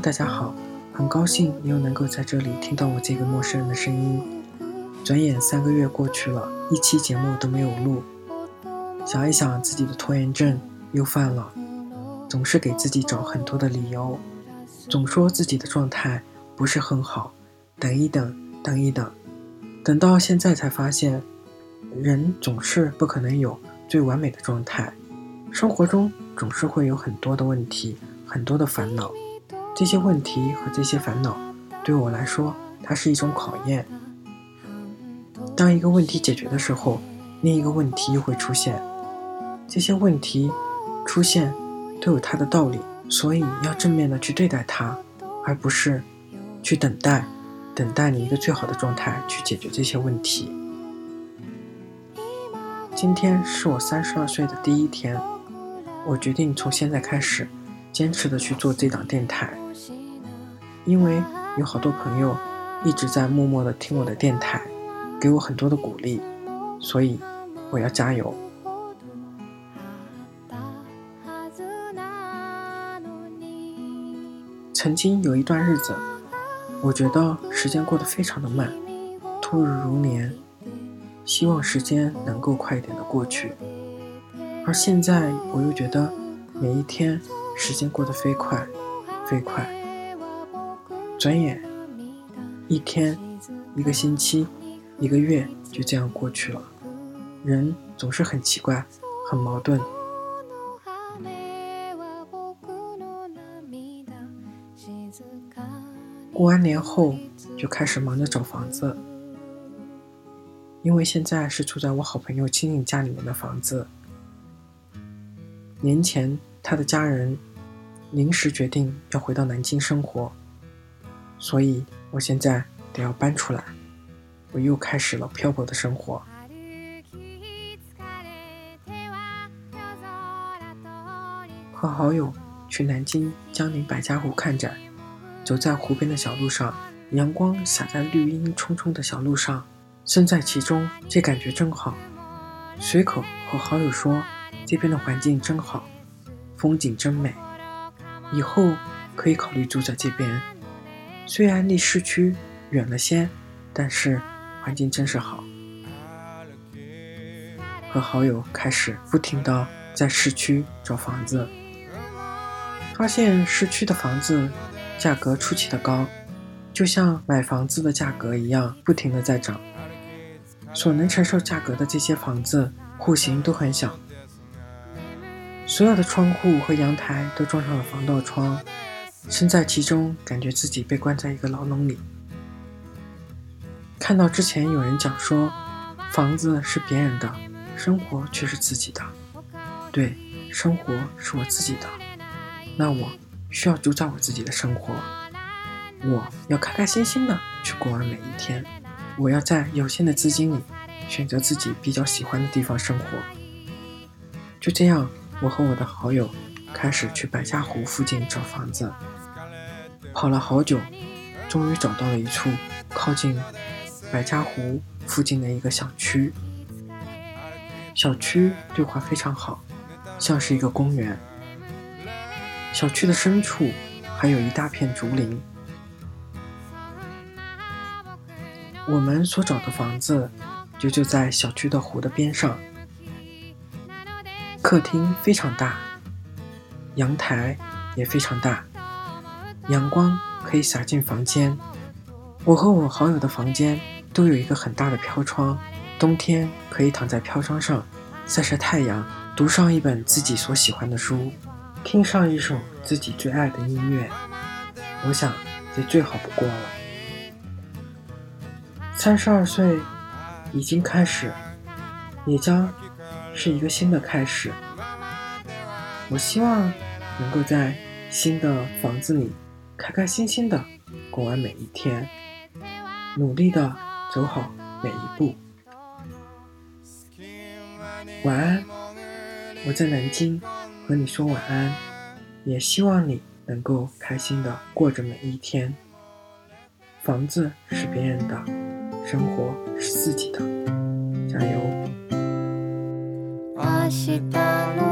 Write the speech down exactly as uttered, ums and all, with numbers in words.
Hello， 大家好，很高兴你又能够在这里听到我这个陌生人的声音。转眼三个月过去了，一期节目都没有录。想一想自己的拖延症又犯了，总是给自己找很多的理由，总说自己的状态不是很好，等一等，等一等，等到现在才发现，人总是不可能有最完美的状态，生活中总是会有很多的问题，很多的烦恼。这些问题和这些烦恼对我来说，它是一种考验。当一个问题解决的时候，另一个问题又会出现，这些问题出现都有它的道理，所以要正面的去对待它，而不是去等待等待你一个最好的状态去解决这些问题。今天是我三十二岁的第一天，我决定从现在开始坚持的去做这档电台，因为有好多朋友一直在默默的听我的电台，给我很多的鼓励，所以我要加油。曾经有一段日子，我觉得时间过得非常的慢，突如如年，希望时间能够快一点的过去。而现在我又觉得每一天时间过得飞快飞快，转眼一天、一个星期、一个月就这样过去了。人总是很奇怪，很矛盾。过完年后就开始忙着找房子，因为现在是住在我好朋友亲戚家里面的房子。年前他的家人临时决定要回到南京生活，所以我现在得要搬出来，我又开始了漂泊的生活。和好友去南京江宁百家湖看展，走在湖边的小路上，阳光洒在绿荫冲冲的小路上，身在其中，这感觉真好。随口和好友说，这边的环境真好，风景真美，以后可以考虑住在这边。虽然离市区远了些，但是环境真是好。和好友开始不停地在市区找房子，发现市区的房子价格出奇的高，就像买房子的价格一样，不停地在涨。所能承受价格的这些房子，户型都很小，所有的窗户和阳台都装上了防盗窗，身在其中，感觉自己被关在一个牢笼里。看到之前有人讲说，房子是别人的，生活却是自己的。对，生活是我自己的，那我需要主宰我自己的生活，我要开开心心的去过完每一天，我要在有限的资金里选择自己比较喜欢的地方生活。就这样，我和我的好友开始去白家湖附近找房子，跑了好久，终于找到了一处靠近白家湖附近的一个小区。小区绿化非常好，像是一个公园。小区的深处还有一大片竹林。我们所找的房子就就在小区的湖的边上。客厅非常大，阳台也非常大，阳光可以洒进房间。我和我好友的房间都有一个很大的飘窗，冬天可以躺在飘窗上晒晒太阳，读上一本自己所喜欢的书，听上一首自己最爱的音乐。我想这最好不过了。三十二岁已经开始，也将是一个新的开始。我希望能够在新的房子里开开心心的过完每一天，努力的走好每一步。晚安，我在南京和你说晚安，也希望你能够开心的过着每一天。房子是别人的，生活是自己的，加油。明日の